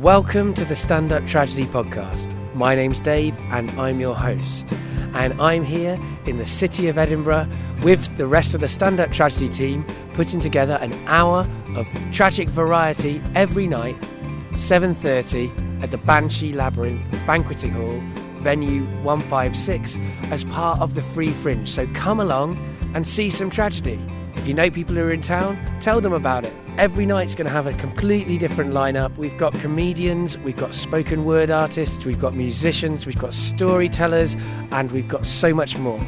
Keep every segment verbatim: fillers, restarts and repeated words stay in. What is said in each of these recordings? Welcome to the Stand Up Tragedy podcast. My name's Dave and I'm your host. And I'm here in the city of Edinburgh with the rest of the Stand Up Tragedy team putting together an hour of tragic variety every night, seven thirty at the Banshee Labyrinth Banqueting Hall, venue one five six, as part of the Free Fringe. So come along and see some tragedy. If you know people who are in town, tell them about it. Every night's going to have a completely different lineup. We've got comedians, we've got spoken word artists, we've got musicians, we've got storytellers, and we've got so much more.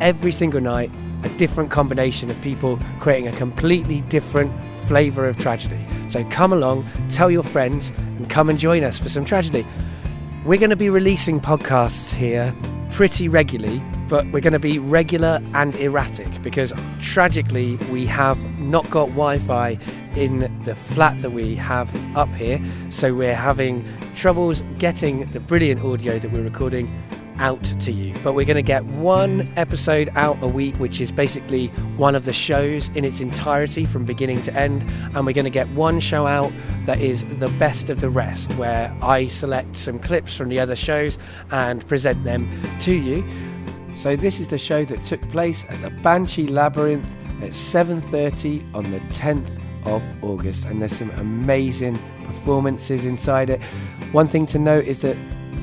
Every single night, a different combination of people creating a completely different flavour of tragedy. So come along, tell your friends, and come and join us for some tragedy. We're going to be releasing podcasts here pretty regularly, but we're going to be regular and erratic because, tragically, we have not got Wi-Fi in the flat that we have up here, so we're having troubles getting the brilliant audio that we're recording out to you. But we're going to get one episode out a week, which is basically one of the shows in its entirety from beginning to end, and we're going to get one show out that is the best of the rest, where I select some clips from the other shows and present them to you. So this is the show that took place at the Banshee Labyrinth at seven thirty on the tenth of August, and there's some amazing performances inside it. One thing to note is that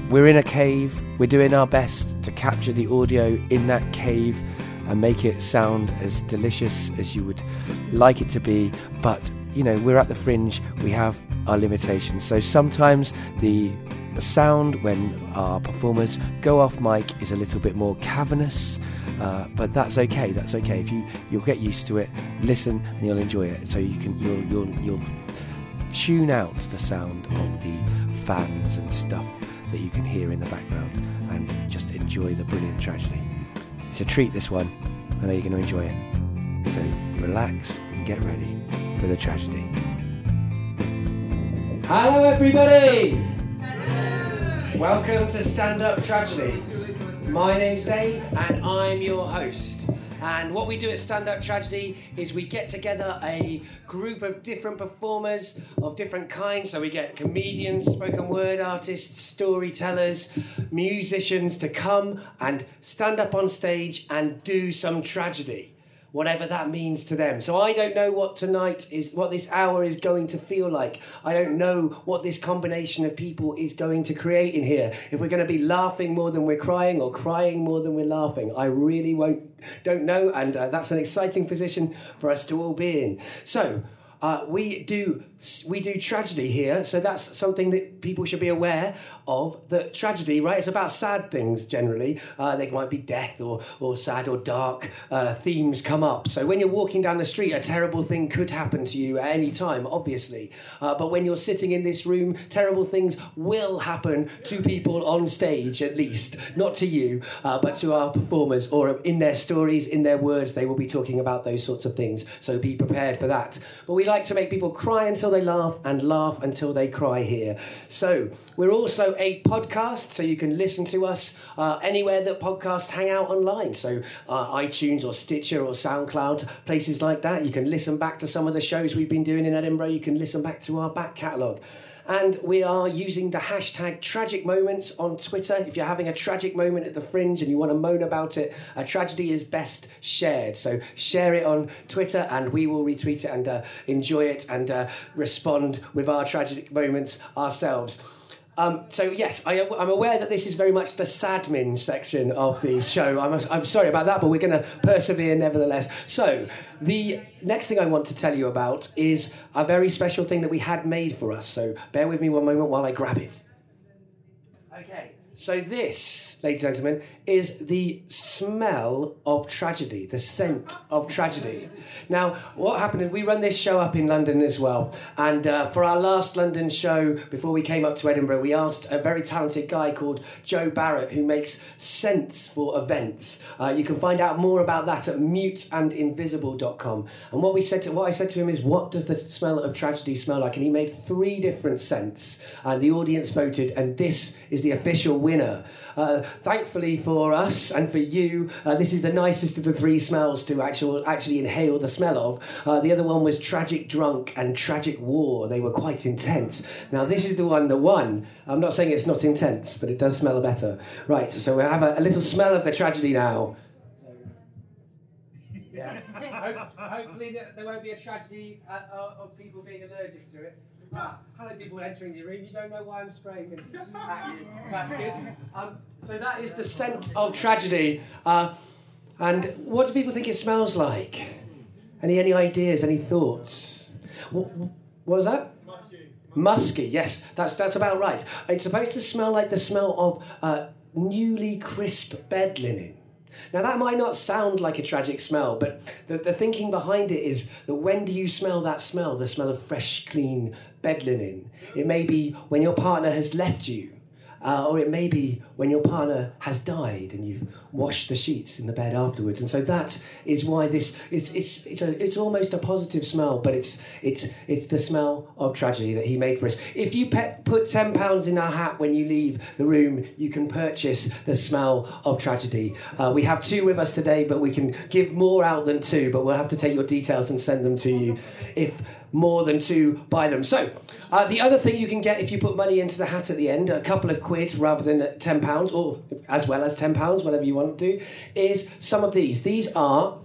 we're in a cave. We're doing our best to capture the audio in that cave and make it sound as delicious as you would like it to be, but you know, we're at the Fringe, we have our limitations, so sometimes the The sound when our performers go off mic is a little bit more cavernous, uh, but that's okay. That's okay. If you you'll get used to it, listen, and you'll enjoy it. So you can you'll you'll you'll tune out the sound of the fans and stuff that you can hear in the background, and just enjoy the brilliant tragedy. It's a treat, this one. I know you're going to enjoy it. So relax and get ready for the tragedy. Hello, everybody. Welcome to Stand Up Tragedy. My name's Dave and I'm your host. And what we do at Stand Up Tragedy is we get together a group of different performers of different kinds. So we get comedians, spoken word artists, storytellers, musicians to come and stand up on stage and do some tragedy, whatever that means to them. So I don't know what tonight is, what this hour is going to feel like. I don't know what this combination of people is going to create in here. If we're going to be laughing more than we're crying or crying more than we're laughing, I really won't, don't know. And uh, that's an exciting position for us to all be in. So uh, we do we do tragedy here. So that's something that people should be aware of, that tragedy, right? It's about sad things generally. Uh, there might be death or, or sad or dark uh, themes come up. So when you're walking down the street, a terrible thing could happen to you at any time, obviously. Uh, but when you're sitting in this room, terrible things will happen to people on stage, at least. Not to you, uh, but to our performers, or in their stories, in their words, they will be talking about those sorts of things. So be prepared for that. But we like to make people cry until they laugh and laugh until they cry here. So we're also a podcast, so you can listen to us uh, anywhere that podcasts hang out online. So uh, iTunes or Stitcher or SoundCloud, places like that. You can listen back to some of the shows we've been doing in Edinburgh. You can listen back to our back catalogue. And we are using the hashtag tragic moments on Twitter. If you're having a tragic moment at the Fringe and you want to moan about it, a tragedy is best shared. So share it on Twitter and we will retweet it and uh, enjoy it and uh, respond with our tragic moments ourselves. Um, so, yes, I, I'm aware that this is very much the sadmin section of the show. I'm, I'm sorry about that, but we're going to persevere nevertheless. So, the next thing I want to tell you about is a very special thing that we had made for us. So, bear with me one moment while I grab it. Okay. So this, ladies and gentlemen, is the smell of tragedy, the scent of tragedy. Now, what happened, we run this show up in London as well, and uh, for our last London show, before we came up to Edinburgh, we asked a very talented guy called Joe Barrett, who makes scents for events. Uh, you can find out more about that at mute and invisible dot com. And what we said to, what I said to him is, what does the smell of tragedy smell like? And he made three different scents, and the audience voted, and this is the official win winner. Uh, thankfully for us and for you, uh, this is the nicest of the three smells to actual, actually inhale the smell of. Uh, the other one was tragic drunk and tragic war. They were quite intense. Now this is the one, the one. I'm not saying it's not intense, but it does smell better. Right, so we'll have a, a little smell of the tragedy now. Yeah. Hopefully there won't be a tragedy of people being allergic to it. Ah, hello people entering the room, you don't know why I'm spraying this at you. That's good. Um, so that is the scent of tragedy. Uh, and what do people think it smells like? Any any ideas, any thoughts? What, what was that? Musky. Musky, yes, that's, that's about right. It's supposed to smell like the smell of uh, newly crisp bed linen. Now that might not sound like a tragic smell, but the, the thinking behind it is that when do you smell that smell, the smell of fresh, clean bed linen? It may be when your partner has left you, uh, or it may be when your partner has died and you've washed the sheets in the bed afterwards. And so that is why this, it's, it's, it's, a, it's almost a positive smell, but it's, it's, it's the smell of tragedy that he made for us. If you pe- put ten pounds in our hat when you leave the room, you can purchase the smell of tragedy. Uh, we have two with us today, but we can give more out than two, but we'll have to take your details and send them to you if more than two buy them. So uh, the other thing you can get if you put money into the hat at the end, a couple of quid rather than ten pounds, or as well as ten pounds, whatever you want to do, is some of these. These are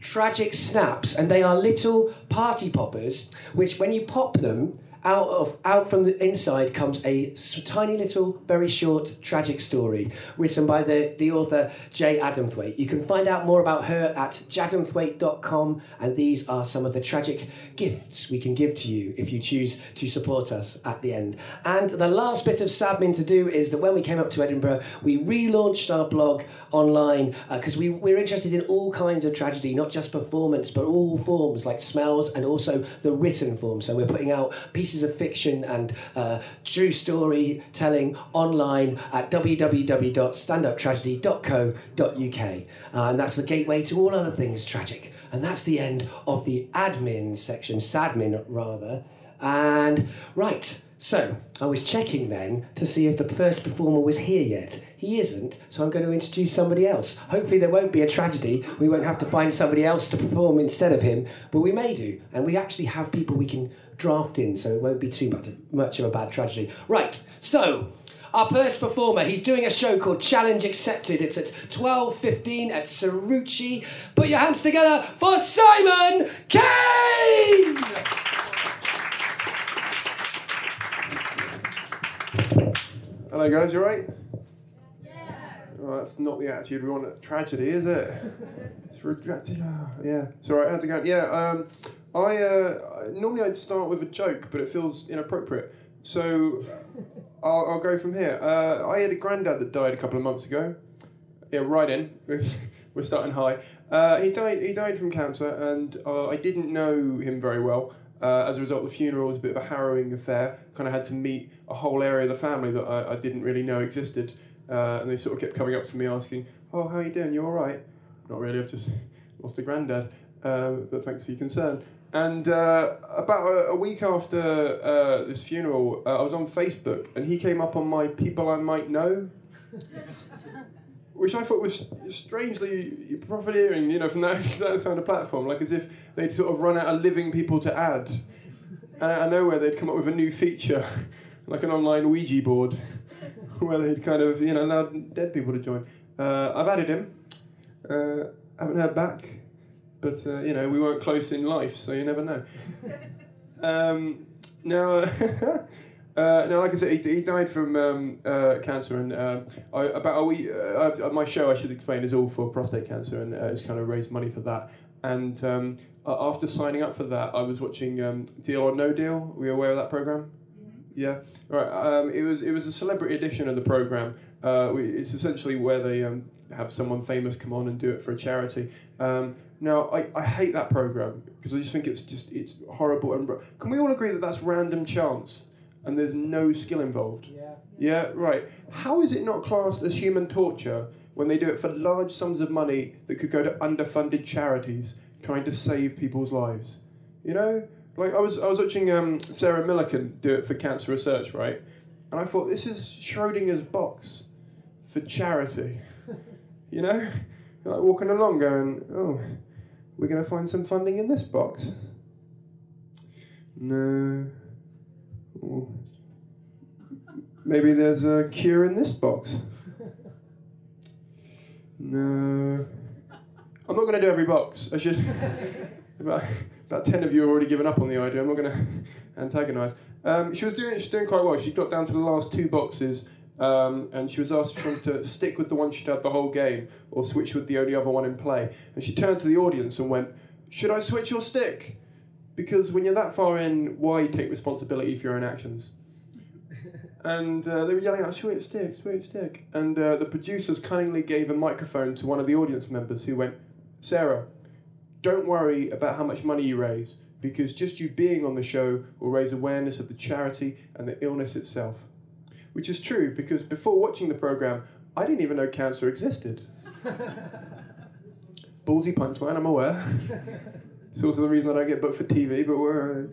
tragic snaps, and they are little party poppers, which when you pop them, out of out from the inside comes a tiny little, very short, tragic story written by the, the author Jay Adamthwaite. You can find out more about her at jadamthwaite dot com, and these are some of the tragic gifts we can give to you if you choose to support us at the end. And the last bit of sadmin to do is that when we came up to Edinburgh, we relaunched our blog online because uh, we, we're interested in all kinds of tragedy, not just performance, but all forms like smells and also the written form. So we're putting out pieces of fiction and uh, true story telling online at w w w dot stand up tragedy dot co dot u k, uh, and that's the gateway to all other things tragic. And that's the end of the admin section, sadmin rather. And right, so I was checking then to see if the first performer was here yet. He isn't, so I'm going to introduce somebody else. Hopefully there won't be a tragedy. We won't have to find somebody else to perform instead of him, but we may do. And we actually have people we can draft in, so it won't be too much, much of a bad tragedy. Right, so our first performer, he's doing a show called Challenge Accepted. It's at twelve fifteen at Cerrucci. Put your hands together for Simon Kane! Hello guys, you alright? Yeah. Well, that's not the attitude we want at tragedy, is it? It's ridiculous. Yeah. It's alright, how's it going? Yeah, um, I uh, normally I'd start with a joke, but it feels inappropriate. So I'll, I'll go from here. Uh, I had a granddad that died a couple of months ago. Yeah, right in. We're starting high. Uh, he died He died from cancer, and uh, I didn't know him very well. Uh, as a result, the funeral was a bit of a harrowing affair. Kind of had to meet a whole area of the family that I, I didn't really know existed, uh, and they sort of kept coming up to me asking, "Oh, how are you doing? You all right?" Not really. I've just lost a granddad, uh, but thanks for your concern. And uh, about a, a week after uh, this funeral, uh, I was on Facebook, and he came up on my "People I Might Know," which I thought was strangely profiteering, you know, from that, that Stand Up platform, like as if they'd sort of run out of living people to add. And out of nowhere, they'd come up with a new feature, like an online Ouija board, where they'd kind of, you know, allowed dead people to join. Uh, I've added him. Uh, haven't heard back. But, uh, you know, we weren't close in life, so you never know. Um, now... Uh, Uh, now, like I said, he, he died from um, uh, cancer, and um, I, about a week, uh, my show, I should explain, is all for prostate cancer, and uh, it's kind of raised money for that. And um, after signing up for that, I was watching um, Deal or No Deal. Were you aware of that program? Mm-hmm. Yeah. All right. Um, it was it was a celebrity edition of the program. Uh, it's essentially where they um, have someone famous come on and do it for a charity. Um, Now, I, I hate that program because I just think it's just it's horrible. And bro- can we all agree that that's random chance? And there's no skill involved. Yeah. Yeah, right. How is it not classed as human torture when they do it for large sums of money that could go to underfunded charities trying to save people's lives? You know, like I was I was watching um, Sarah Millican do it for cancer research, right? And I thought, this is Schrodinger's box for charity. You know? You're like walking along going, oh, we're going to find some funding in this box. No. Ooh. Maybe there's a cure in this box. No. I'm not going to do every box. I should... about, about ten of you have already given up on the idea. I'm not going to antagonise. Um, she was doing she was doing quite well. She got down to the last two boxes, um, and she was asked to stick with the one she'd had the whole game or switch with the only other one in play. And she turned to the audience and went, should I switch or stick? Because when you're that far in, why take responsibility for your own actions? And uh, they were yelling out, switch, stick, switch, stick. And uh, the producers cunningly gave a microphone to one of the audience members who went, Sarah, don't worry about how much money you raise, because just you being on the show will raise awareness of the charity and the illness itself. Which is true, because before watching the programme, I didn't even know cancer existed. Ballsy punchline, I'm aware. It's also the reason I don't get booked for T V, but we're...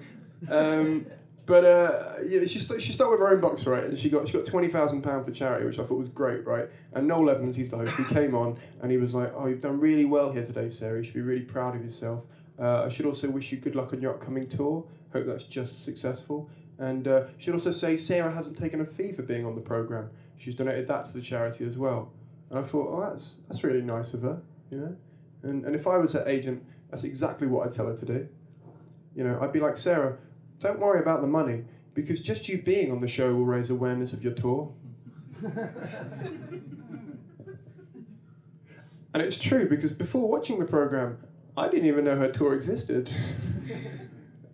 Um, But uh, you know, she st she started with her own box, right? And she got she got twenty thousand pounds for charity, which I thought was great, right? And Noel Evans, he's the host, he came on and he was like, "Oh, you've done really well here today, Sarah. You should be really proud of yourself. Uh, I should also wish you good luck on your upcoming tour. Hope that's just successful. And uh, should also say Sarah hasn't taken a fee for being on the program. She's donated that to the charity as well." And I thought, "Oh, that's that's really nice of her, you know." And and if I was her agent, that's exactly what I'd tell her to do. You know, I'd be like, Sarah, don't worry about the money, because just you being on the show will raise awareness of your tour. And it's true, because before watching the programme, I didn't even know her tour existed.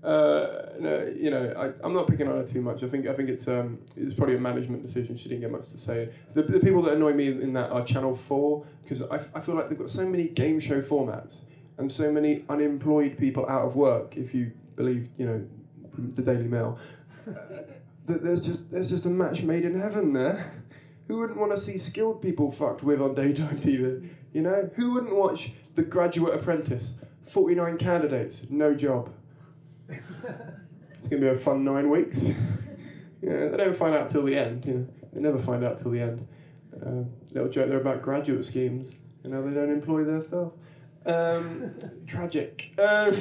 uh, no, you know, I, I'm not picking on her too much. I think I think it's um it's probably a management decision. She didn't get much to say. The, the people that annoy me in that are Channel four, because I, I feel like they've got so many game show formats and so many unemployed people out of work, if you believe, you know, the Daily Mail, that uh, there's just there's just a match made in heaven there. Who wouldn't want to see skilled people fucked with on daytime T V? You know, who wouldn't watch The Graduate Apprentice? forty-nine candidates, no job. It's gonna be a fun nine weeks. You know, they don't find out till the end. You know, they never find out till the end. Uh, little joke there about graduate schemes and how they don't employ their staff. Um, tragic. Um,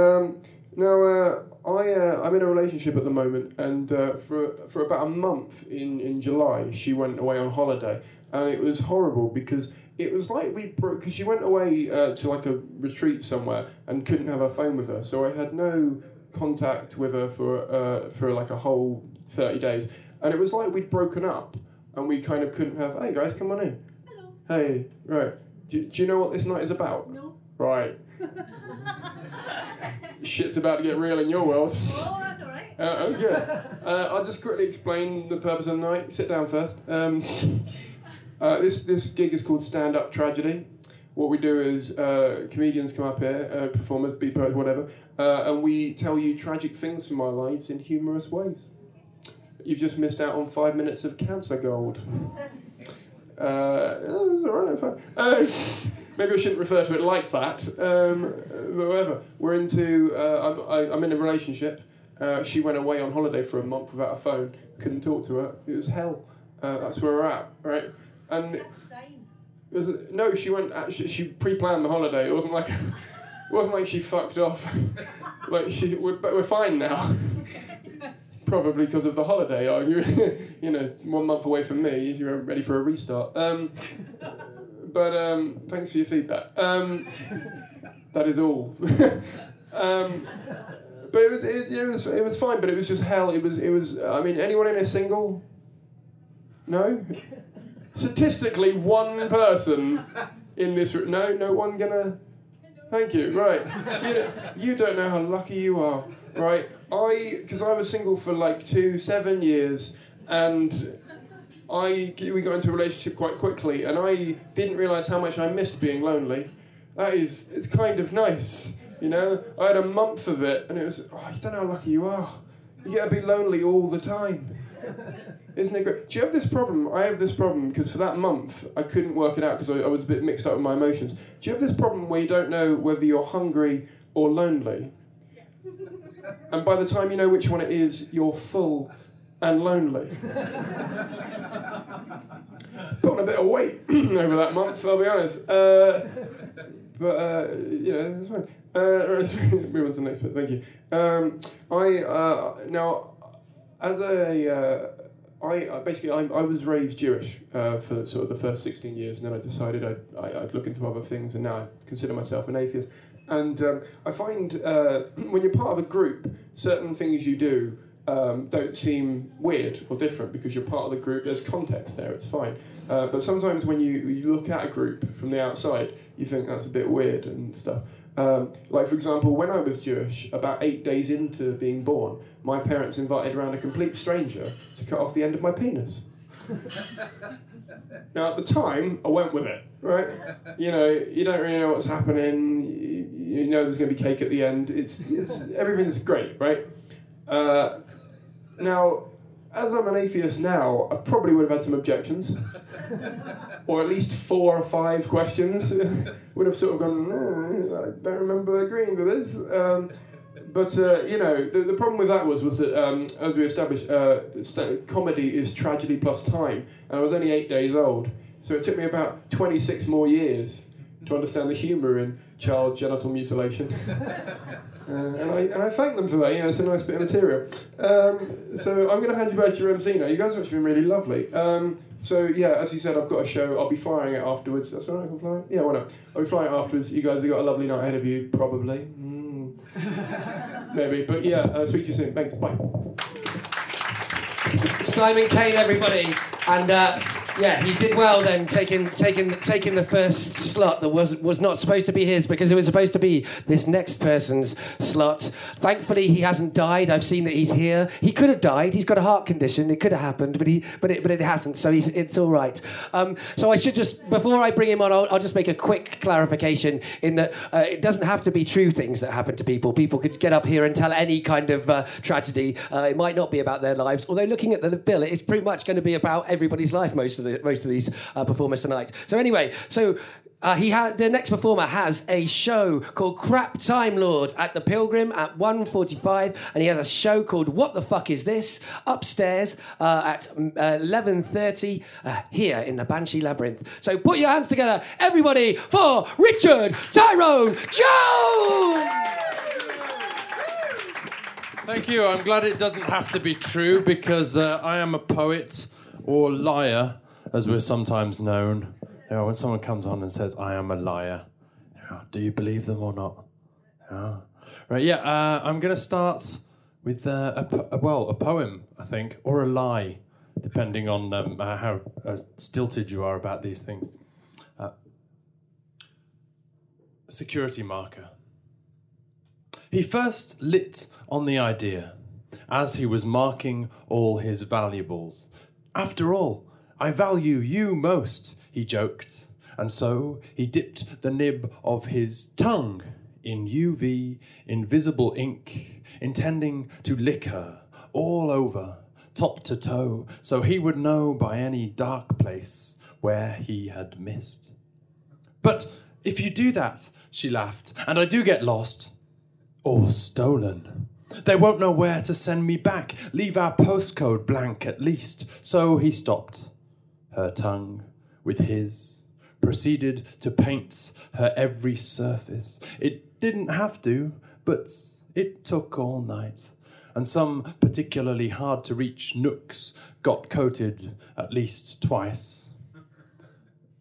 um, Now, uh, I, uh, I'm in a relationship at the moment, and uh, for for about a month in, in July, she went away on holiday, and it was horrible, because it was like we broke, because she went away uh, to like a retreat somewhere and couldn't have her phone with her, so I had no contact with her for uh, for like a whole thirty days, and it was like we'd broken up, and we kind of couldn't have, hey guys, come on in. Hello. Hey, right, do, do you know what this night is about? No. Right. Shit's about to get real in your world. Oh, that's all right. Uh, okay. Uh, I'll just quickly explain the purpose of the night. Sit down first. Um, uh, this, this gig is called Stand Up Tragedy. What we do is uh, comedians come up here, uh, performers, be poets, whatever, uh, and we tell you tragic things from our lives in humorous ways. You've just missed out on five minutes of cancer gold. Uh, oh, that's all right. Fine. Uh, Maybe I shouldn't refer to it like that. Um, whatever. We're into... Uh, I'm, I, I'm in a relationship. Uh, she went away on holiday for a month without a phone. Couldn't talk to her. It was hell. Uh, that's where we're at, right? And that's insane. It was, no, she went... Actually, she pre-planned the holiday. It wasn't like... It wasn't like she fucked off. Like, she... We're, but we're fine now. Probably because of the holiday. Oh, you, you know, one month away from me, you weren't ready for a restart. Um... But um, thanks for your feedback. Um, that is all. um, but it was it, it was it was fine. But it was just hell. It was it was. I mean, anyone in a single? No. Statistically, one person in this room. No, no one gonna. Thank you. Right. You know, you don't know how lucky you are, right? I because I was single for like two seven years and. I, we got into a relationship quite quickly, and I didn't realise how much I missed being lonely. That is, it's kind of nice, you know? I had a month of it, and it was, oh, you don't know how lucky you are. You get to be lonely all the time. Isn't it great? Do you have this problem? I have this problem, because for that month, I couldn't work it out, because I, I was a bit mixed up with my emotions. Do you have this problem where you don't know whether you're hungry or lonely? And by the time you know which one it is, you're full and lonely. Put on a bit of weight over that month, I'll be honest. Uh, but, uh, you know, it's fine. Uh, move on to the next bit, thank you. Um, I, uh, now, as a... Uh, I basically I, I was raised Jewish uh, for sort of the first sixteen years, and then I decided I'd, I'd look into other things, and now I consider myself an atheist. And um, I find uh, when you're part of a group, certain things you do um, don't seem weird or different because you're part of the group. There's context there; it's fine. Uh, but sometimes when you, you look at a group from the outside, you think that's a bit weird and stuff. Um, like, for example, when I was Jewish, about eight days into being born, my parents invited around a complete stranger to cut off the end of my penis. Now, at the time, I went with it, right? You know, you don't really know what's happening. You, you know there's going to be cake at the end. It's, it's everything's great, right? Uh, now, as I'm an atheist now, I probably would have had some objections. Or at least four or five questions. Would have sort of gone, no, I don't remember agreeing with this. Um, but, uh, you know, the, the problem with that was, was that, um, as we established, uh, st comedy is tragedy plus time. And I was only eight days old. So it took me about twenty-six more years to understand the humour in child genital mutilation. Uh, and, I, and I thank them for that, you know, it's a nice bit of material. Um, so I'm going to hand you back to your M C now. You guys have actually been really lovely. Um, so, yeah, as you said, I've got a show. I'll be firing it afterwards. That's all right, I can fly it? Yeah, why not? I'll be flying it afterwards. You guys have got a lovely night ahead of you, probably. Mm. Maybe, but yeah, I'll speak to you soon. Thanks, bye. Simon Kane, everybody. And... Uh, yeah, he did well then, taking taking taking the first slot that was was not supposed to be his, because it was supposed to be this next person's slot. Thankfully, he hasn't died. I've seen that he's here. He could have died. He's got a heart condition. It could have happened, but he but it but it hasn't. So he's it's all right. Um, so I should just before I bring him on, I'll, I'll just make a quick clarification in that uh, it doesn't have to be true things that happen to people. People could get up here and tell any kind of uh, tragedy. Uh, it might not be about their lives. Although looking at the bill, it's pretty much going to be about everybody's life most of the time. The, most of these uh, performers tonight. So anyway, so uh, he ha the next performer has a show called Crap Time Lord at the Pilgrim at one forty-five, and he has a show called What the Fuck Is This upstairs uh, at eleven thirty uh, here in the Banshee Labyrinth. So put your hands together, everybody, for Richard Tyrone Jones! Thank you. I'm glad it doesn't have to be true, because uh, I am a poet or liar, as we're sometimes known. You know, when someone comes on and says, I am a liar, you know, do you believe them or not? You know. Right, yeah, uh, I'm going to start with, uh, a po a, well, a poem, I think, or a lie, depending on um, uh, how uh, stilted you are about these things. Uh, security marker. He first lit on the idea as he was marking all his valuables. After all, I value you most, he joked, and so he dipped the nib of his tongue in U V invisible ink, intending to lick her all over, top to toe, so he would know by any dark place where he had missed. But if you do that, she laughed, and I do get lost, or stolen. They won't know where to send me back. Leave our postcode blank at least. So he stopped her tongue with his, proceeded to paint her every surface. It didn't have to, but it took all night. And some particularly hard-to-reach nooks got coated at least twice.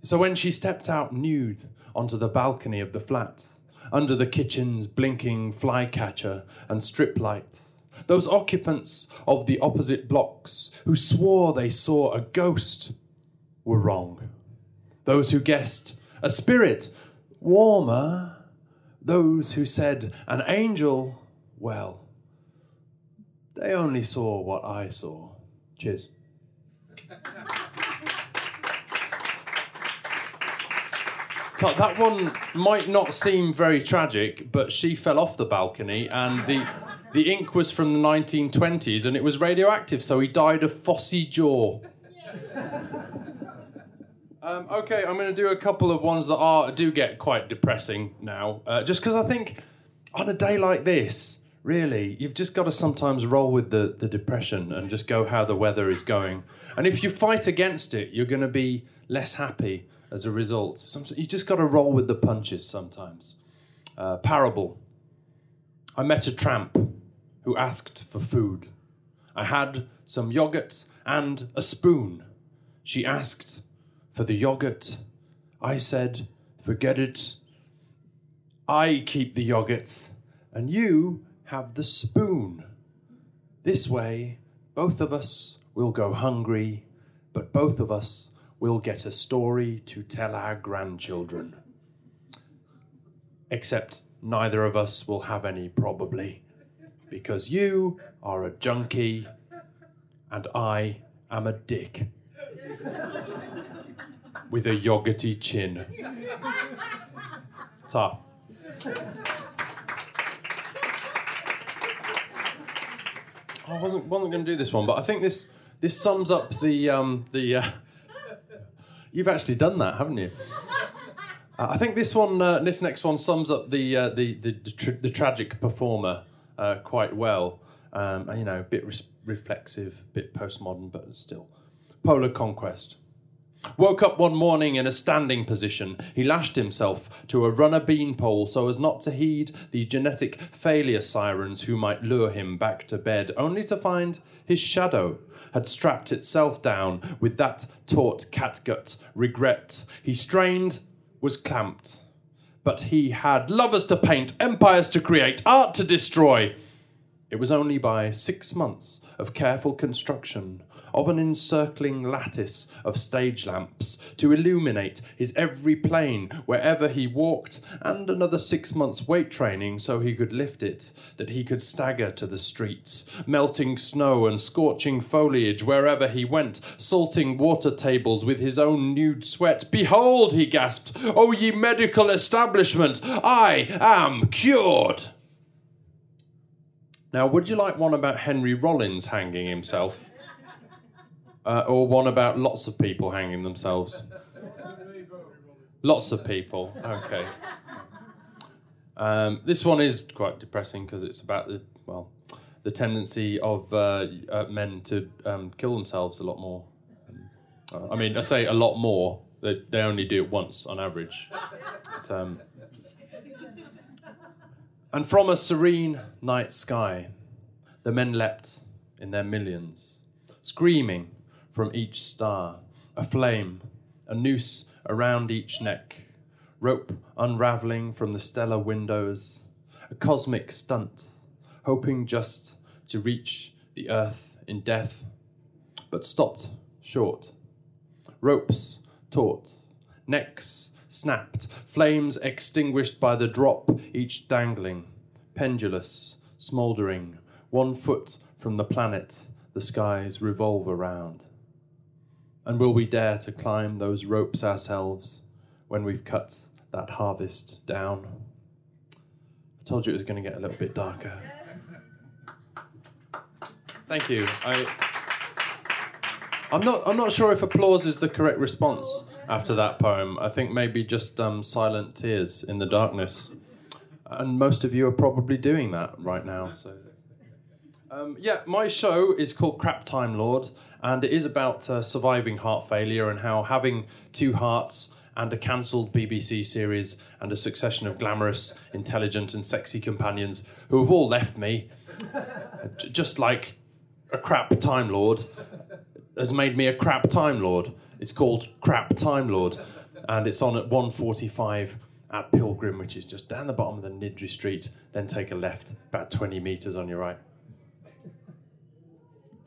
So when she stepped out nude onto the balcony of the flat, under the kitchen's blinking flycatcher and strip lights, those occupants of the opposite blocks who swore they saw a ghost were wrong. Those who guessed a spirit, warmer. Those who said an angel, well, they only saw what I saw. Cheers. So that one might not seem very tragic, but she fell off the balcony, and the the ink was from the nineteen twenties, and it was radioactive, so he died of phossy jaw. Um, okay, I'm going to do a couple of ones that are do get quite depressing now, uh, just because I think on a day like this, really, you've just got to sometimes roll with the, the depression and just go how the weather is going. And if you fight against it, you're going to be less happy as a result. Sometimes you just got to roll with the punches sometimes. Uh, parable. I met a tramp who asked for food. I had some yoghurt and a spoon. She asked for the yoghurt. I said, forget it. I keep the yoghurt and you have the spoon. This way, both of us will go hungry, but both of us will get a story to tell our grandchildren. Except neither of us will have any, probably, because you are a junkie and I am a dick with a yogurty chin. Ta. I wasn't wasn't going to do this one, but I think this this sums up the um, the. Uh, you've actually done that, haven't you? Uh, I think this one, uh, this next one, sums up the uh, the the, the, tra- the tragic performer uh, quite well. Um, and, you know, a bit res- reflexive, a bit postmodern, but still. Polar Conquest. Woke up one morning in a standing position. He lashed himself to a runner bean pole so as not to heed the genetic failure sirens who might lure him back to bed, only to find his shadow had strapped itself down with that taut catgut regret. He strained, was clamped, but he had lovers to paint, empires to create, art to destroy. It was only by six months of careful construction of an encircling lattice of stage lamps to illuminate his every plane wherever he walked, and another six months' weight training so he could lift it, that he could stagger to the streets, melting snow and scorching foliage wherever he went, salting water tables with his own nude sweat. Behold, he gasped, O ye medical establishment, I am cured! Now, would you like one about Henry Rollins hanging himself? Uh, or one about lots of people hanging themselves? Lots of people, okay. Um, this one is quite depressing because it's about the, well, the tendency of uh, uh, men to um, kill themselves a lot more. Um, I mean, I say a lot more. They, they only do it once on average. But, um, and from a serene night sky, the men leapt in their millions, screaming from each star, a flame, a noose around each neck, rope unravelling from the stellar windows, a cosmic stunt, hoping just to reach the earth in death, but stopped short. Ropes taut, necks snapped, flames extinguished by the drop, each dangling, pendulous, smouldering, one foot from the planet the skies revolve around. And will we dare to climb those ropes ourselves when we've cut that harvest down? I told you it was going to get a little bit darker. Thank you. I, I'm not, I'm not sure if applause is the correct response after that poem. I think maybe just um, silent tears in the darkness. And most of you are probably doing that right now. So. Um, yeah, my show is called Crap Time Lord, and it is about uh, surviving heart failure and how having two hearts and a cancelled B B C series and a succession of glamorous, intelligent and sexy companions who have all left me, just like a crap Time Lord, has made me a crap Time Lord. It's called Crap Time Lord, and it's on at one forty-five at Pilgrim, which is just down the bottom of the Nidri Street, then take a left, about twenty metres on your right.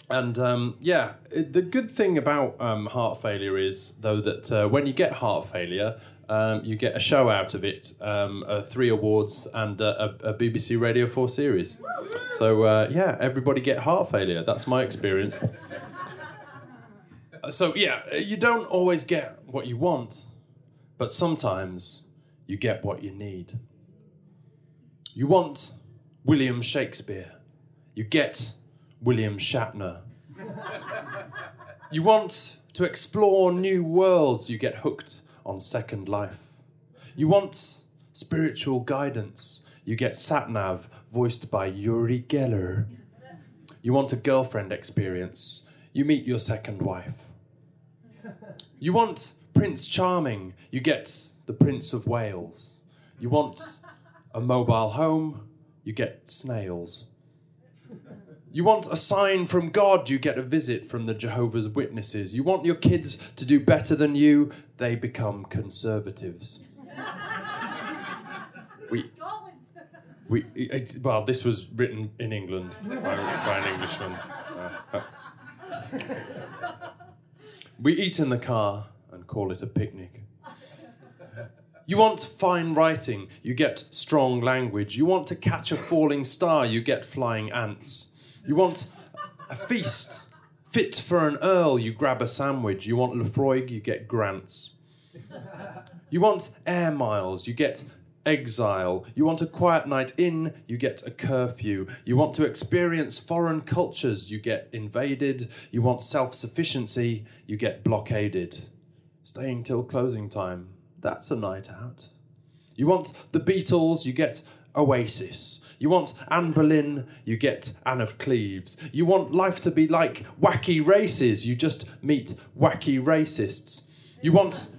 And, um, yeah, it, the good thing about um, heart failure is, though, that uh, when you get heart failure, um, you get a show out of it, um, uh, three awards and uh, a, a B B C Radio four series. So, uh, yeah, everybody get heart failure. That's my experience. So, yeah, you don't always get what you want, but sometimes you get what you need. You want William Shakespeare. You get William Shatner. You want to explore new worlds, you get hooked on Second Life. You want spiritual guidance, you get Satnav voiced by Uri Geller. You want a girlfriend experience. You meet your second wife. You want Prince Charming. You get the Prince of Wales. You want a mobile home. You get snails. You want a sign from God. You get a visit from the Jehovah's Witnesses. You want your kids to do better than you. They become conservatives. we, we, it, well, this was written in England by, by an Englishman. Uh, uh. We eat in the car and call it a picnic. You want fine writing, you get strong language. You want to catch a falling star, you get flying ants. You want a feast fit for an earl, you grab a sandwich. You want Lefroig, you get grants. You want air miles, you get exile. You want a quiet night in, you get a curfew. You want to experience foreign cultures, you get invaded. You want self-sufficiency, you get blockaded. Staying till closing time, that's a night out. You want the Beatles, you get Oasis. You want Anne Boleyn, you get Anne of Cleves. You want life to be like wacky races, you just meet wacky racists. You want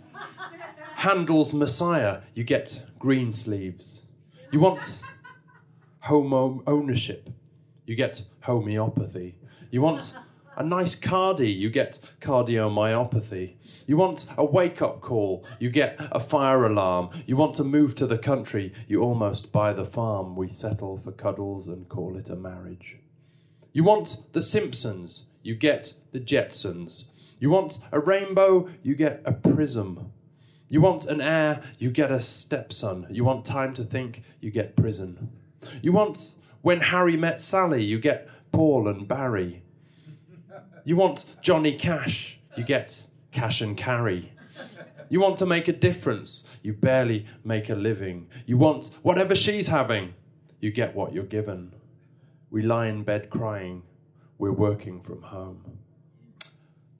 Handel's Messiah, you get green sleeves. You want homo ownership, you get homeopathy. You want a nice cardi, you get cardiomyopathy. You want a wake-up call, you get a fire alarm. You want to move to the country, you almost buy the farm. We settle for cuddles and call it a marriage. You want the Simpsons, you get the Jetsons. You want a rainbow, you get a prism. You want an heir, you get a stepson. You want time to think, you get prison. You want When Harry Met Sally, you get Paul and Barry. You want Johnny Cash, you get cash and carry. You want to make a difference, you barely make a living. You want whatever she's having, you get what you're given. We lie in bed crying, we're working from home.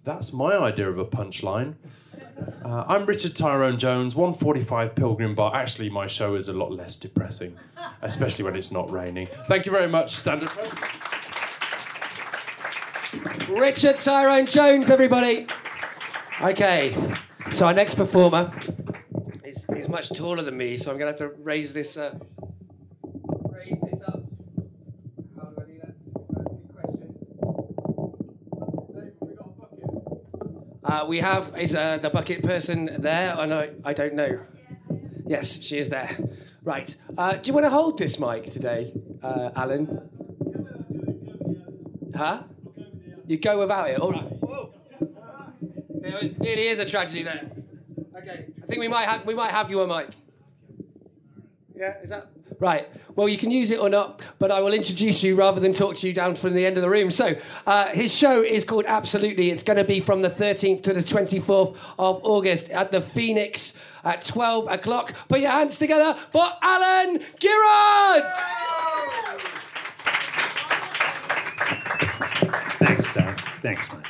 That's my idea of a punchline. Uh, I'm Richard Tyrone Jones, one forty-five Pilgrim Bar. Actually, my show is a lot less depressing, especially when it's not raining. Thank you very much. Stand up. Richard Tyrone Jones, everybody. Okay, so our next performer is, is much taller than me, so I'm going to have to raise this up. Uh, raise this up. Uh, we have is uh, the bucket person there? Oh, no, I don't know. Yes, she is there. Right. Uh, do you want to hold this mic today, uh, Alan? Huh? You go without it. All right. Whoa. It really is a tragedy there. Okay. I think we might have we might have you a mic. Yeah. Is that right? Well, you can use it or not, but I will introduce you rather than talk to you down from the end of the room. So uh, his show is called Absolutely. It's going to be from the thirteenth to the twenty-fourth of August at the Phoenix at twelve o'clock. Put your hands together for Allan Girod! Thanks, Dave. Thanks, mate.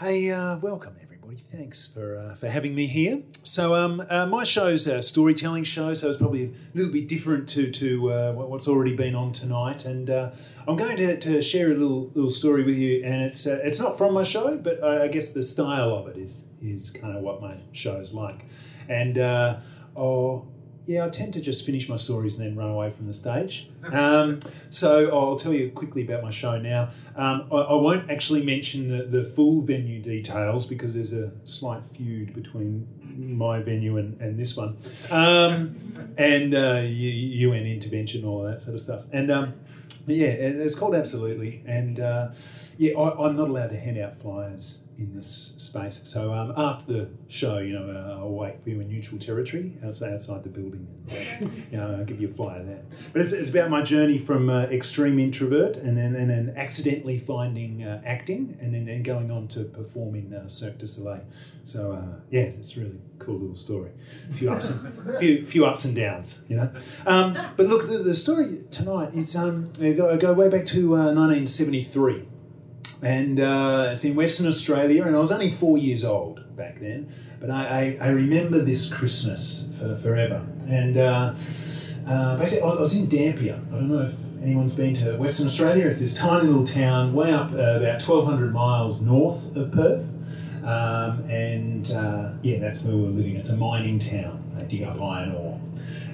Hey, uh, welcome, everyone. Thanks for uh, for having me here. So um, uh, my show's a storytelling show, so it's probably a little bit different to to uh, what's already been on tonight. And uh, I'm going to, to share a little little story with you. And it's uh, it's not from my show, but I, I guess the style of it is is kind of what my show's like. And uh, oh yeah, I tend to just finish my stories and then run away from the stage. Um, so I'll tell you quickly about my show now. Um, I, I won't actually mention the, the full venue details because there's a slight feud between my venue and, and this one. Um, and uh, U N intervention, all of that sort of stuff. And um, yeah, it's called Absolutely. And uh, yeah, I, I'm not allowed to hand out flyers in this space. So um, after the show, you know, uh, I'll wait for you in neutral territory, outside, outside the building. You know, I'll give you a flyer there. But it's, it's about my journey from uh, extreme introvert and then and then accidentally finding uh, acting and then and going on to perform in uh, Cirque du Soleil. So uh, yeah, it's a really cool little story. A few ups and, few, few ups and downs, you know. Um, but look, the, the story tonight is, um, I go, I go way back to uh, nineteen seventy-three. And uh, it's in Western Australia, and I was only four years old back then. But I, I, I remember this Christmas for forever. And uh, uh, basically, I was in Dampier. I don't know if anyone's been to Western Australia, it's this tiny little town way up uh, about twelve hundred miles north of Perth. Um, and uh, yeah, that's where we're living. It's a mining town. They dig up iron ore.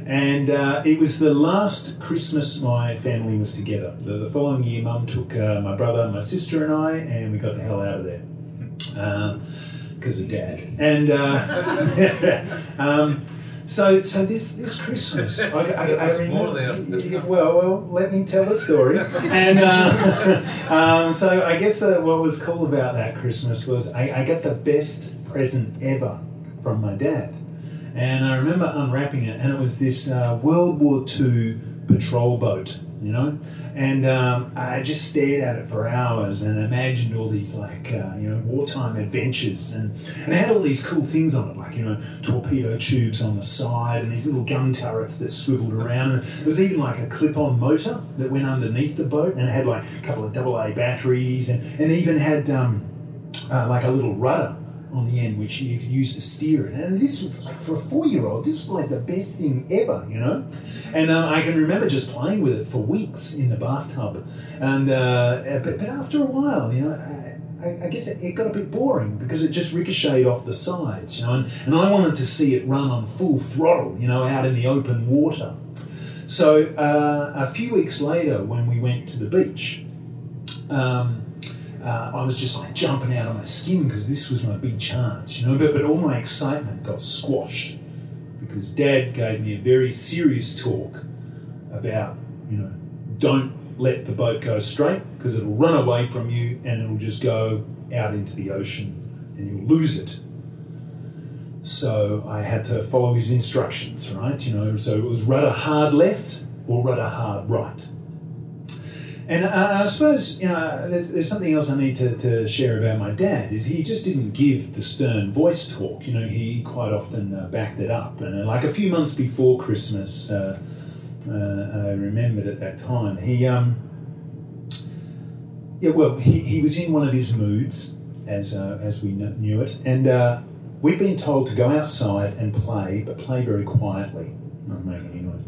And uh, it was the last Christmas my family was together. The, the following year, Mum took uh, my brother, my sister and I, and we got the hell out of there because um, of Dad. And uh, um, so so this, this Christmas... I, I, I remember, yeah, well, well, let me tell the story. And uh, um, so I guess uh, what was cool about that Christmas was I, I got the best present ever from my dad. And I remember unwrapping it, and it was this uh, World War Two patrol boat, you know? And um, I just stared at it for hours and imagined all these, like, uh, you know, wartime adventures. And, and it had all these cool things on it, like, you know, torpedo tubes on the side and these little gun turrets that swiveled around. And there was even, like, a clip-on motor that went underneath the boat, and it had, like, a couple of double A batteries and, and even had, um, uh, like, a little rudder on the end, which you could use to steer it. And this was like, for a four-year-old, this was like the best thing ever, you know? And um, I can remember just playing with it for weeks in the bathtub. And uh, but, but after a while, you know, I, I guess it, it got a bit boring because it just ricocheted off the sides, you know? And, and I wanted to see it run on full throttle, you know, out in the open water. So uh, a few weeks later, when we went to the beach, um, Uh, I was just like jumping out of my skin because this was my big chance, you know, but, but all my excitement got squashed because Dad gave me a very serious talk about, you know, don't let the boat go straight because it'll run away from you and it'll just go out into the ocean and you'll lose it. So I had to follow his instructions, right, you know, so it was rudder hard left or rudder hard right. And I suppose, you know, there's, there's something else I need to, to share about my dad, is he just didn't give the stern voice talk. You know, he quite often uh, backed it up. And uh, like a few months before Christmas, uh, uh, I remembered at that time, he, um, yeah, well, he, he was in one of his moods, as, uh, as we knew it. And uh, we'd been told to go outside and play, but play very quietly. Not making any noise.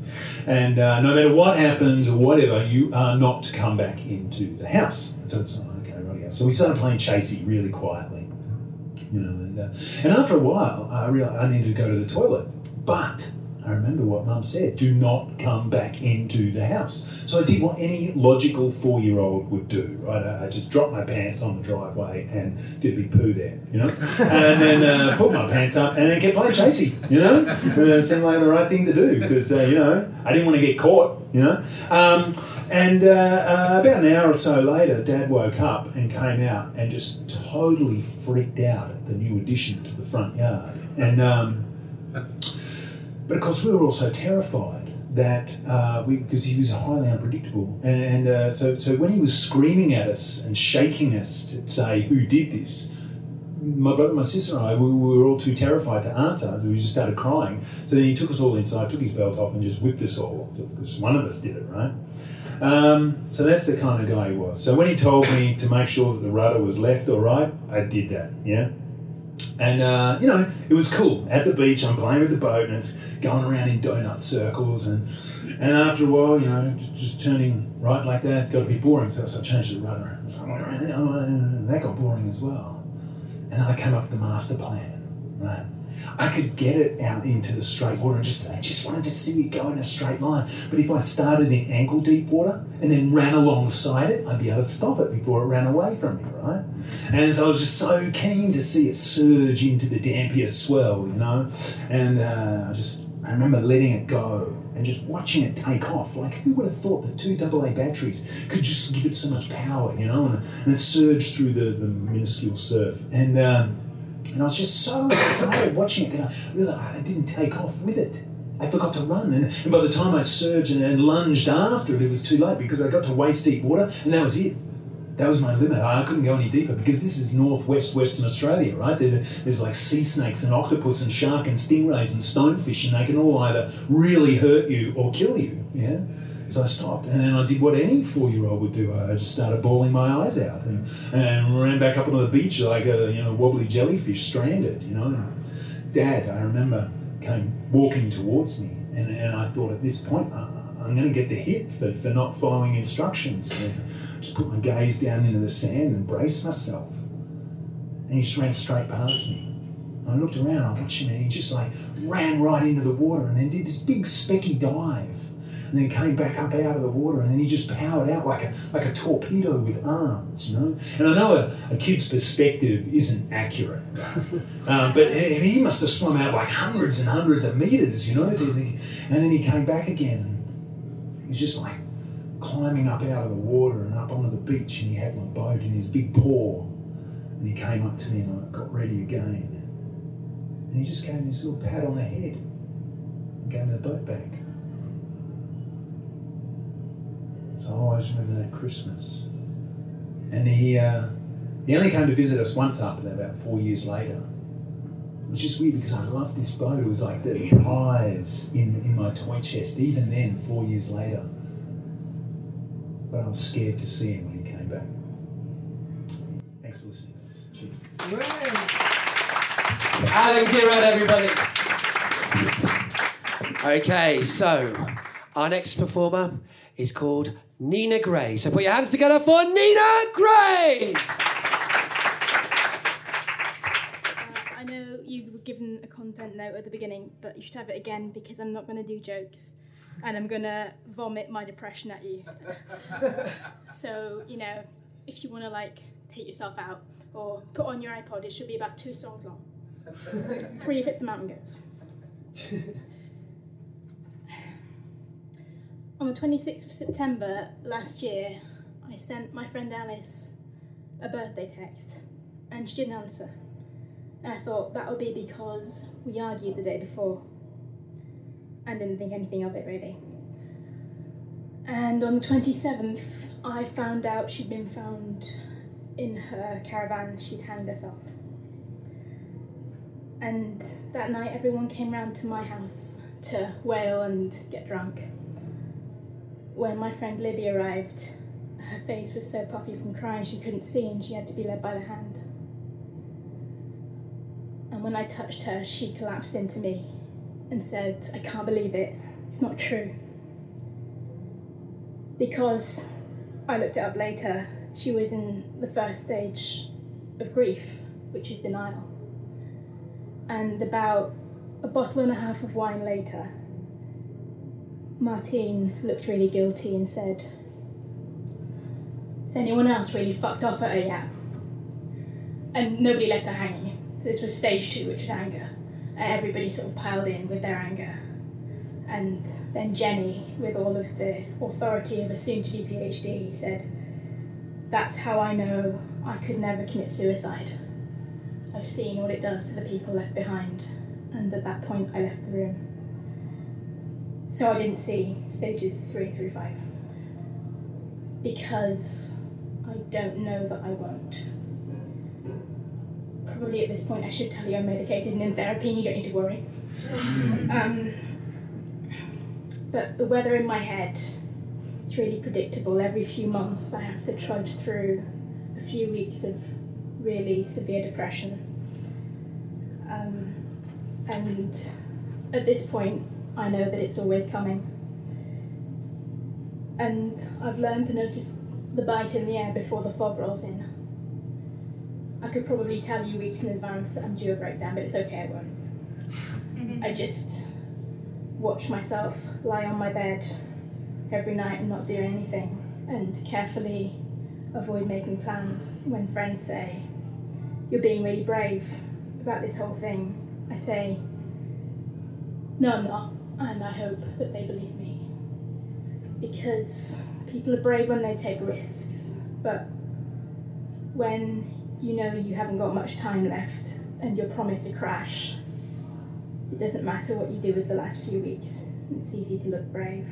And uh, no matter what happens or whatever, you are not to come back into the house. So it's like, okay, right. So we started playing chasey really quietly, you know. And, uh, and after a while, I realized I needed to go to the toilet. But I remember what Mum said: do not come back into the house. So I did what any logical four-year-old would do, right? I, I just dropped my pants on the driveway and did a big poo there, you know? And then uh, pulled my pants up and then kept playing chasey, you know? It seemed like the right thing to do because, uh, you know, I didn't want to get caught, you know? Um, and uh, uh, about an hour or so later, Dad woke up and came out and just totally freaked out at the new addition to the front yard. And... Um, But of course, we were also terrified that uh, we, because he was highly unpredictable, and, and uh, so so when he was screaming at us and shaking us to say who did this, my brother, my sister, and I, we, we were all too terrified to answer. We just started crying. So then he took us all inside, took his belt off, and just whipped us all off because one of us did it, right? Um, so that's the kind of guy he was. So when he told me to make sure that the rudder was left or right, I did that. Yeah. And, uh, you know, it was cool. At the beach, I'm playing with the boat, and it's going around in donut circles. And and after a while, you know, just turning right like that got to be boring. So I changed the rudder. And that got boring as well. And then I came up with the master plan, right? I could get it out into the straight water and just say, I just wanted to see it go in a straight line. But if I started in ankle deep water and then ran alongside it, I'd be able to stop it before it ran away from me, right? And so I was just so keen to see it surge into the Dampier swell, you know? And uh, I just, I remember letting it go and just watching it take off. Like, who would have thought that two double A batteries could just give it so much power, you know? And, and it surged through the, the minuscule surf. And, um, And I was just so excited watching it that I, I didn't take off with it. I forgot to run. And, and by the time I surged and, and lunged after it, it was too late because I got to waist-deep water, and that was it. That was my limit. I couldn't go any deeper because this is northwest Western Australia, right? There, there's like sea snakes and octopus and shark and stingrays and stonefish, and they can all either really hurt you or kill you, yeah? So I stopped, and then I did what any four-year-old would do. I just started bawling my eyes out and, and ran back up onto the beach like a, you know, wobbly jellyfish stranded, you know. And Dad, I remember, came walking towards me, and, and I thought at this point, I, I'm going to get the hit for, for not following instructions. And I just put my gaze down into the sand and braced myself. And he just ran straight past me. And I looked around, I watched him, and he just like ran right into the water and then did this big specky dive. And then came back up out of the water, and then he just powered out like a, like a torpedo with arms, you know? And I know a, a kid's perspective isn't accurate, um, but he must have swum out like hundreds and hundreds of meters, you know? And then he came back again, and he was just like climbing up out of the water and up onto the beach, and he had my boat in his big paw. And he came up to me, and I got ready again. And he just gave me this little pat on the head and gave me the boat back. So I always remember that Christmas. And he, uh, he only came to visit us once after that, about four years later. It was just weird because I loved this boat. It was like the prize in, in my toy chest, even then, four years later. But I was scared to see him when he came back. Thanks for listening. Cheers. Allan Girod, everybody. Okay, so our next performer is called Nina Gray. So put your hands together for Nina Gray! Uh, I know you were given a content note at the beginning, but you should have it again because I'm not going to do jokes and I'm going to vomit my depression at you. So, you know, if you want to, like, take yourself out or put on your iPod, it should be about two songs long. Three if it's the Mountain Goats. On the twenty-sixth of September last year, I sent my friend Alice a birthday text and she didn't answer. And I thought that would be because we argued the day before and didn't think anything of it really. And on the twenty-seventh, I found out she'd been found in her caravan, she'd hanged herself. And that night everyone came round to my house to wail and get drunk. When my friend Libby arrived, her face was so puffy from crying she couldn't see and she had to be led by the hand. And when I touched her, she collapsed into me and said, "I can't believe it, it's not true." Because I looked it up later, she was in the first stage of grief, which is denial. And about a bottle and a half of wine later, Martine looked really guilty and said, "Has anyone else really fucked off at her yet?" And nobody left her hanging. This was stage two, which was anger. And everybody sort of piled in with their anger. And then Jenny, with all of the authority of a soon-to-be PhD, said, "That's how I know I could never commit suicide. I've seen what it does to the people left behind." And at that point, I left the room. So I didn't see stages three through five, because I don't know that I won't. Probably at this point I should tell you I'm medicated and in therapy and you don't need to worry. Um, but the weather in my head is really predictable. Every few months I have to trudge through a few weeks of really severe depression. Um, and at this point, I know that it's always coming. And I've learned to notice the bite in the air before the fog rolls in. I could probably tell you weeks in advance that I'm due a breakdown, but it's okay, I won't. Mm-hmm. I just watch myself lie on my bed every night and not do anything, and carefully avoid making plans. When friends say, "You're being really brave about this whole thing," I say, "No, I'm not." And I hope that they believe me, because people are brave when they take risks, but when you know you haven't got much time left and you're promised a crash, it doesn't matter what you do with the last few weeks. It's easy to look brave.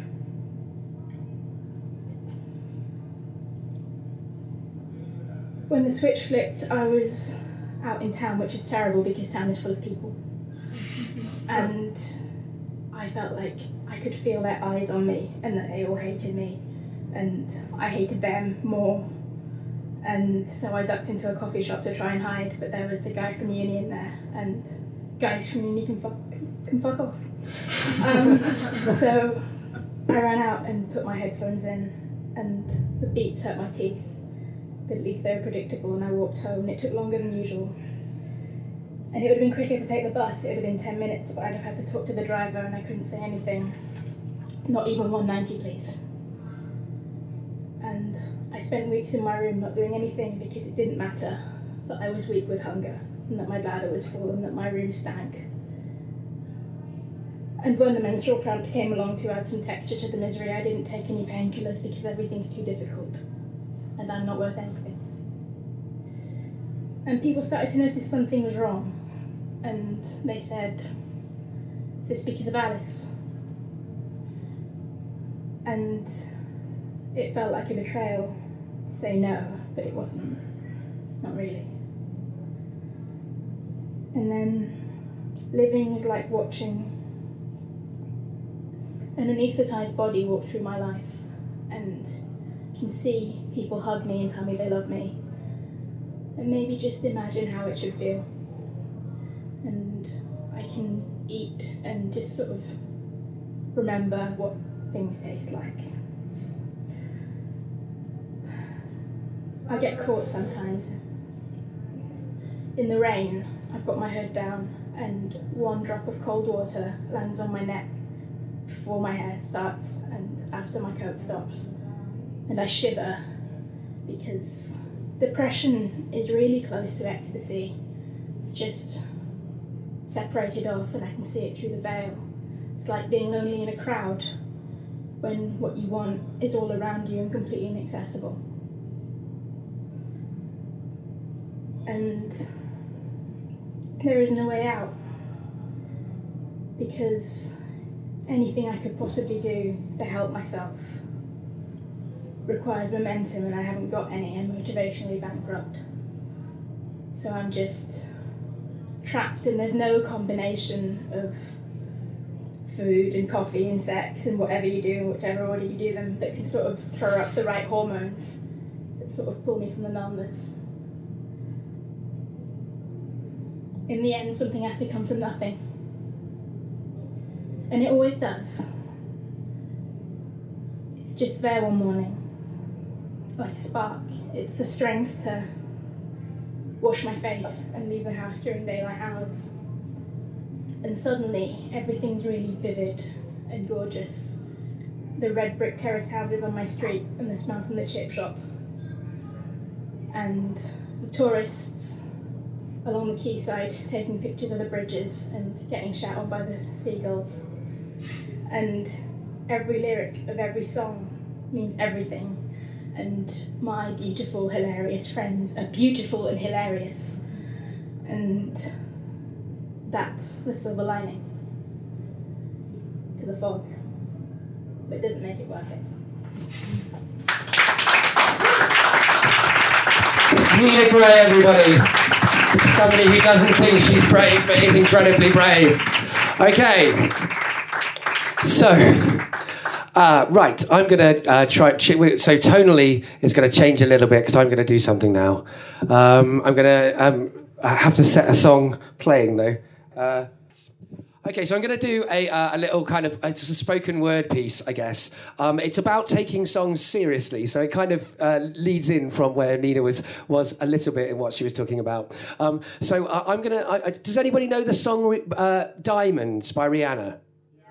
When the switch flipped, I was out in town, which is terrible because town is full of people. And I felt like I could feel their eyes on me and that they all hated me and I hated them more. And so I ducked into a coffee shop to try and hide, but there was a guy from uni in there, and guys from uni can fuck, can fuck off. Um, so I ran out and put my headphones in, and the beats hurt my teeth, but at least they were predictable, and I walked home, and it took longer than usual. And it would have been quicker to take the bus, it would have been ten minutes, but I'd have had to talk to the driver and I couldn't say anything. Not even one ninety, please. And I spent weeks in my room not doing anything because it didn't matter that I was weak with hunger, and that my bladder was full, and that my room stank. And when the menstrual cramps came along to add some texture to the misery, I didn't take any painkillers because everything's too difficult, and I'm not worth anything. And people started to notice something was wrong, and they said, "This is because of Alice." And it felt like a betrayal to say no, but it wasn't, not really. And then living was like watching an anaesthetised body walk through my life, and you can see people hug me and tell me they love me, and maybe just imagine how it should feel. And I can eat and just sort of remember what things taste like. I get caught sometimes. In the rain, I've got my hood down, and one drop of cold water lands on my neck before my hair starts and after my coat stops. And I shiver because depression is really close to ecstasy. It's just separated off, and I can see it through the veil. It's like being lonely in a crowd when what you want is all around you and completely inaccessible. And there is no way out, because anything I could possibly do to help myself requires momentum, and I haven't got any. I'm motivationally bankrupt. So I'm just trapped, and there's no combination of food and coffee and sex and whatever you do, in whatever order you do them, that can sort of throw up the right hormones that sort of pull me from the numbness. In the end, something has to come from nothing. And it always does. It's just there one morning, like a spark. It's the strength to wash my face and leave the house during daylight hours. And suddenly, everything's really vivid and gorgeous. The red brick terrace houses on my street, and the smell from the chip shop. And the tourists along the quayside, taking pictures of the bridges and getting shouted by the seagulls. And every lyric of every song means everything. And my beautiful, hilarious friends are beautiful and hilarious. And that's the silver lining to the fog. But it doesn't make it worth it. Nina Gray, everybody. Somebody who doesn't think she's brave, but is incredibly brave. Okay. So, uh, right, I'm going to uh, try... So, tonally is going to change a little bit, because I'm going to do something now. Um, I'm going to um, have to set a song playing, though. Uh, okay, so I'm going to do a, uh, a little kind of... It's a spoken word piece, I guess. Um, it's about taking songs seriously, so it kind of uh, leads in from where Nina was was a little bit in what she was talking about. Um, so uh, I'm going to... Does anybody know the song uh, Diamonds by Rihanna? Yeah.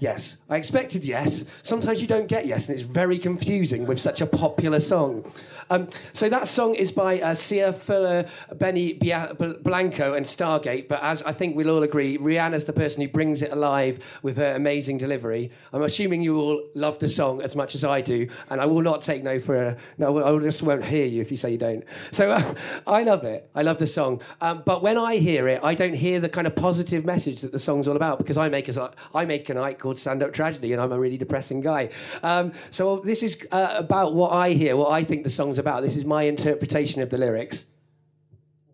Yes. I expected yes. Sometimes you don't get yes, and it's very confusing with such a popular song. Um, so that song is by uh, Sia Fuller, Benny Blanco and Stargate, but as I think we'll all agree, Rihanna's the person who brings it alive with her amazing delivery. I'm assuming you all love the song as much as I do, and I will not take no for a... No, I just won't hear you if you say you don't. So uh, I love it. I love the song. Um, but when I hear it, I don't hear the kind of positive message that the song's all about, because I make a, I make a night called Stand Up Tragedy, and I'm a really depressing guy. Um, so this is uh, about what I hear, what I think the song's about. This is my interpretation of the lyrics.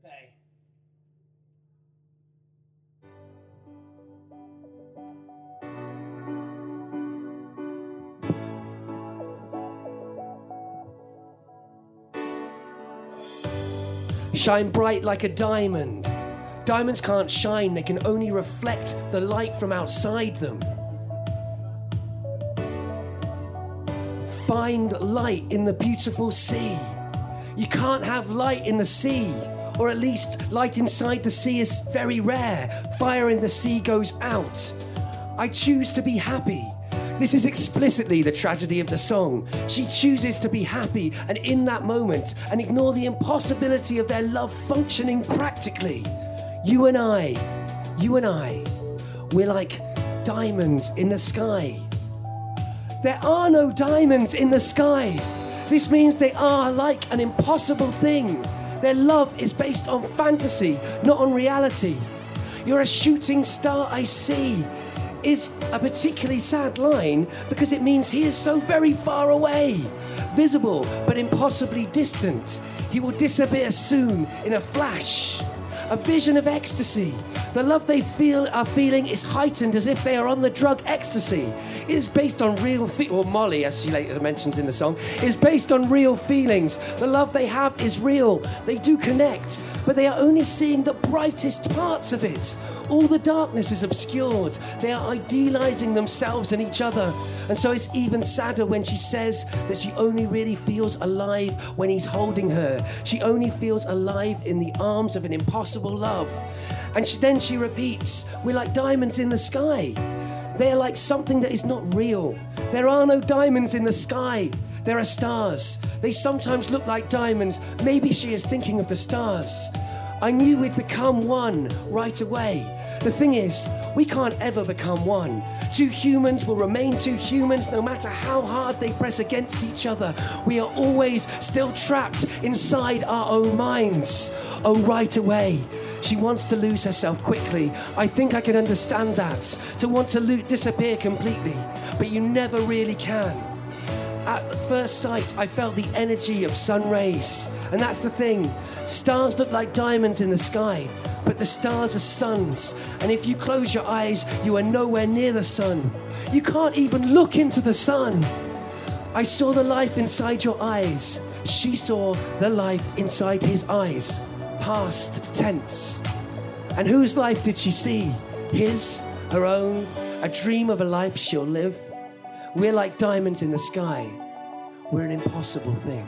Okay. Shine bright like a diamond. Diamonds can't shine, they can only reflect the light from outside them. find light in the beautiful sea. You can't have light in the sea, or at least light inside the sea is very rare. Fire in the sea goes out. I choose to be happy. This is explicitly the tragedy of the song. She chooses to be happy and in that moment and ignore the impossibility of their love functioning practically. You and I, you and I, we're like diamonds in the sky. There are no diamonds in the sky. This means they are like an impossible thing. Their love is based on fantasy, not on reality. You're a shooting star I see is a particularly sad line because it means he is so very far away, visible but impossibly distant. He will disappear soon in a flash. A vision of ecstasy. The love they feel are feeling is heightened as if they are on the drug ecstasy. It is based on real feelings, or Molly, as she later mentions in the song, is based on real feelings. The love they have is real. They do connect, but they are only seeing the brightest parts of it. All the darkness is obscured. They are idealizing themselves and each other. And so it's even sadder when she says that she only really feels alive when he's holding her. She only feels alive in the arms of an impossible love. And she, then she repeats, we're like diamonds in the sky. They're like something that is not real. There are no diamonds in the sky. There are stars. They sometimes look like diamonds. Maybe she is thinking of the stars. I knew we'd become one right away. The thing is, we can't ever become one. Two humans will remain two humans no matter how hard they press against each other. We are always still trapped inside our own minds. Oh, right away. She wants to lose herself quickly. I think I can understand that. To want to lo- disappear completely, but you never really can. At first sight, I felt the energy of sun rays. And that's the thing. Stars look like diamonds in the sky, but the stars are suns, and if you close your eyes, you are nowhere near the sun. You can't even look into the sun. I saw the life inside your eyes. She saw the life inside his eyes. Past tense. And whose life did she see? His? Her own? A dream of a life she'll live? We're like diamonds in the sky. We're an impossible thing.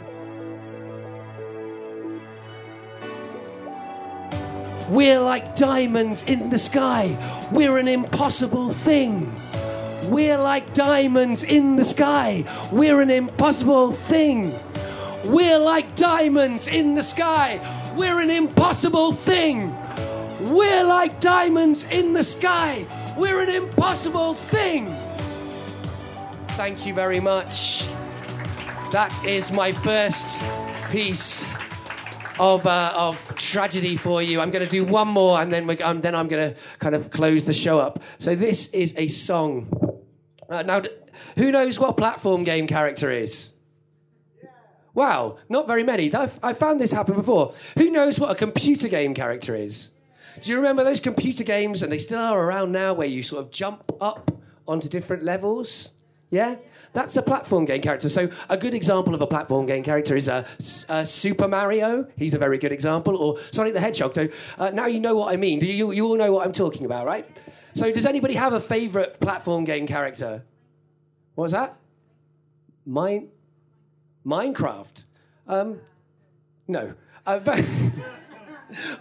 We're like diamonds in the sky. We're an impossible thing. We're like diamonds in the sky. We're an impossible thing. We're like diamonds in the sky. We're an impossible thing. We're like diamonds in the sky. We're an impossible thing. Thank you very much. That is my first piece of uh, of tragedy for you. I'm going to do one more, and then we're, um, then I'm going to kind of close the show up. So this is a song. Uh, now, who knows what platform game character is? Yeah. Wow, not very many. I've, I found this happen before. Who knows what a computer game character is? Do you remember those computer games, and they still are around now, where you sort of jump up onto different levels? Yeah? That's a platform game character. So a good example of a platform game character is a, a Super Mario. He's a very good example. Or Sonic the Hedgehog. So uh, now you know what I mean. Do you, you all know what I'm talking about, right? So does anybody have a favourite platform game character? What was that? Mine, Minecraft. Um, no. Uh, but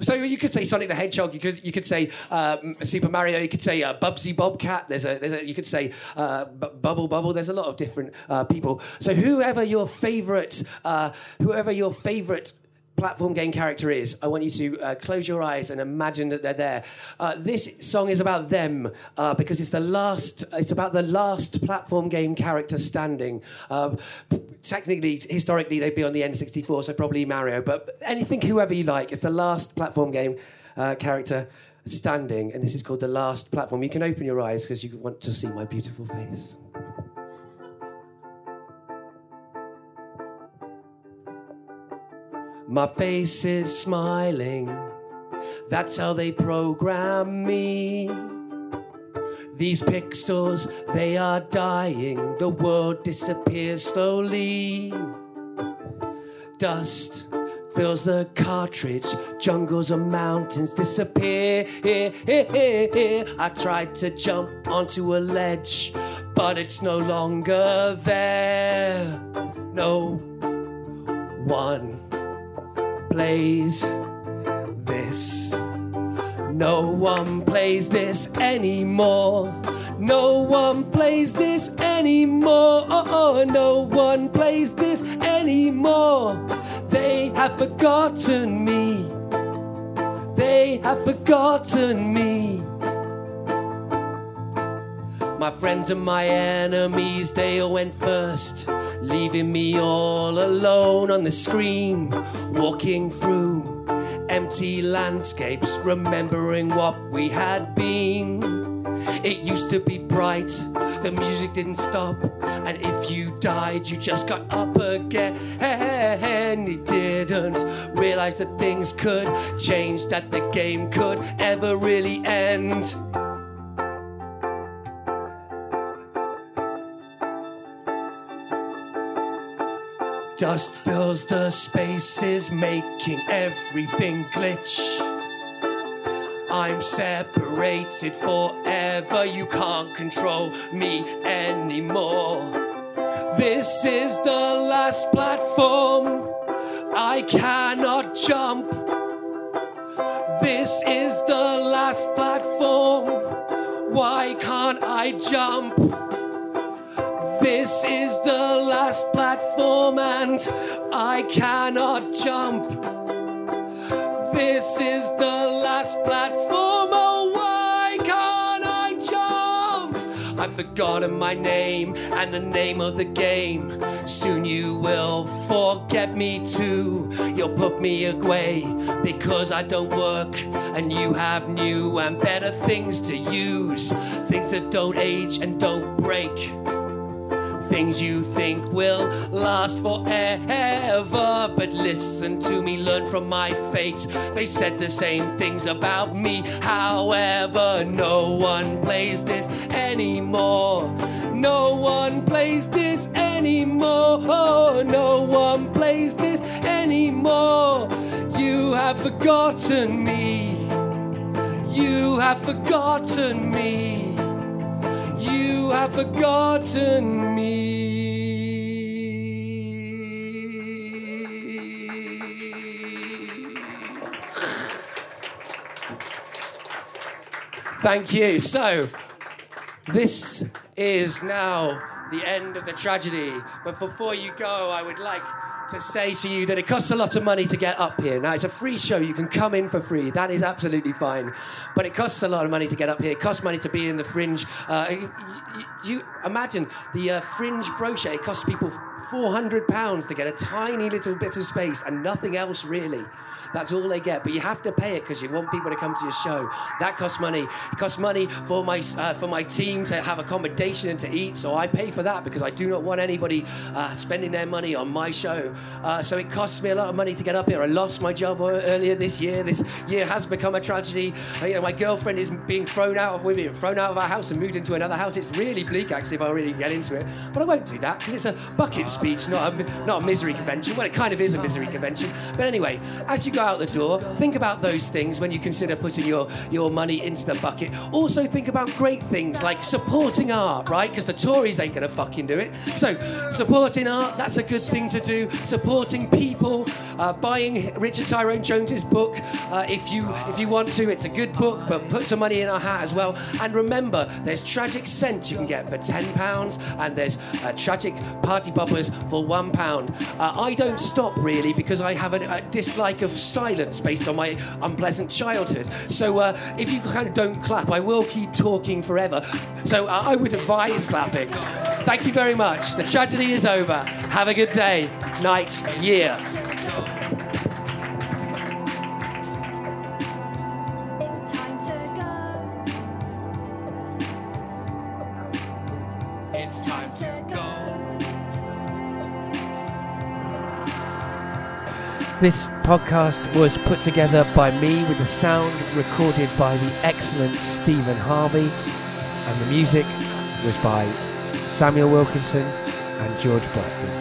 so you could say Sonic the Hedgehog. You could you could say uh, Super Mario. You could say uh, Bubsy Bobcat. There's a there's a you could say uh, B- Bubble Bubble. There's a lot of different uh, people. So whoever your favourite uh, whoever your favourite platform game character is, I want you to uh, close your eyes and imagine that they're there. Uh, this song is about them uh, because it's the last. It's about the last platform game character standing. Uh, technically, historically, they'd be on the N sixty-four, so probably Mario. But anything, whoever you like, it's the last platform game uh, character standing, and this is called The Last Platform. You can open your eyes because you want to see my beautiful face. My face is smiling, that's how they program me. These pixels, they are dying, the world disappears slowly. Dust, fills the cartridge. Jungles and mountains disappear. I tried to jump onto a ledge, but it's no longer there. No one plays this. No one plays this anymore. No one plays this anymore. Oh, no one plays this anymore. They have forgotten me. They have forgotten me. My friends and my enemies, they all went first, leaving me all alone on the screen, walking through empty landscapes, remembering what we had been. It used to be bright, the music didn't stop, and if you died, you just got up again. You didn't realise that things could change, that the game could ever really end. Dust fills the spaces, making everything glitch. I'm separated forever, you can't control me anymore. This is the last platform, I cannot jump. This is the last platform, why can't I jump? This is the last platform and I cannot jump. This is the last platform, oh why can't I jump? I've forgotten my name and the name of the game. Soon you will forget me too. You'll put me away because I don't work and you have new and better things to use. Things that don't age and don't break. Things you think will last forever. But listen to me, learn from my fate. They said the same things about me. However, no one plays this anymore. No one plays this anymore. No one plays this anymore. You have forgotten me. You have forgotten me. You have forgotten me. Thank you. So, this is now the end of the tragedy. But before you go, I would like to say to you that it costs a lot of money to get up here. Now, it's a free show. You can come in for free. That is absolutely fine. But it costs a lot of money to get up here. It costs money to be in the Fringe. Uh, you, you imagine the uh, Fringe brochure. It costs people four hundred pounds to get a tiny little bit of space and nothing else, really. That's all they get. But you have to pay it because you want people to come to your show. That costs money. It costs money for my uh, for my team to have accommodation and to eat. So I pay for that because I do not want anybody uh, spending their money on my show. Uh, so it costs me a lot of money to get up here. I lost my job earlier this year. This year has become a tragedy. Uh, you know, my girlfriend is being thrown out of we're being thrown out of our house and moved into another house. It's really bleak, actually, if I really get into it. But I won't do that because it's a bucket speech, not a, not a misery convention. Well, it kind of is a misery convention. But anyway, as you go out the door, think about those things when you consider putting your, your money into the bucket. Also think about great things like supporting art, right? Because the Tories ain't going to fucking do it. So supporting art, that's a good thing to do. Supporting people, uh, buying Richard Tyrone Jones' book uh, if you if you want to. It's a good book, but put some money in our hat as well. And remember, there's tragic scent you can get for ten pounds and there's uh, tragic party poppers for one pound. Uh, I don't stop, really, because I have a, a dislike of silence based on my unpleasant childhood. So uh, if you kind of don't clap, I will keep talking forever. So uh, I would advise clapping. Thank you very much. The tragedy is over. Have a good day, night, year. This podcast was put together by me with the sound recorded by the excellent Stephen Harvey, and the music was by Samuel Wilkinson and George Bluffton.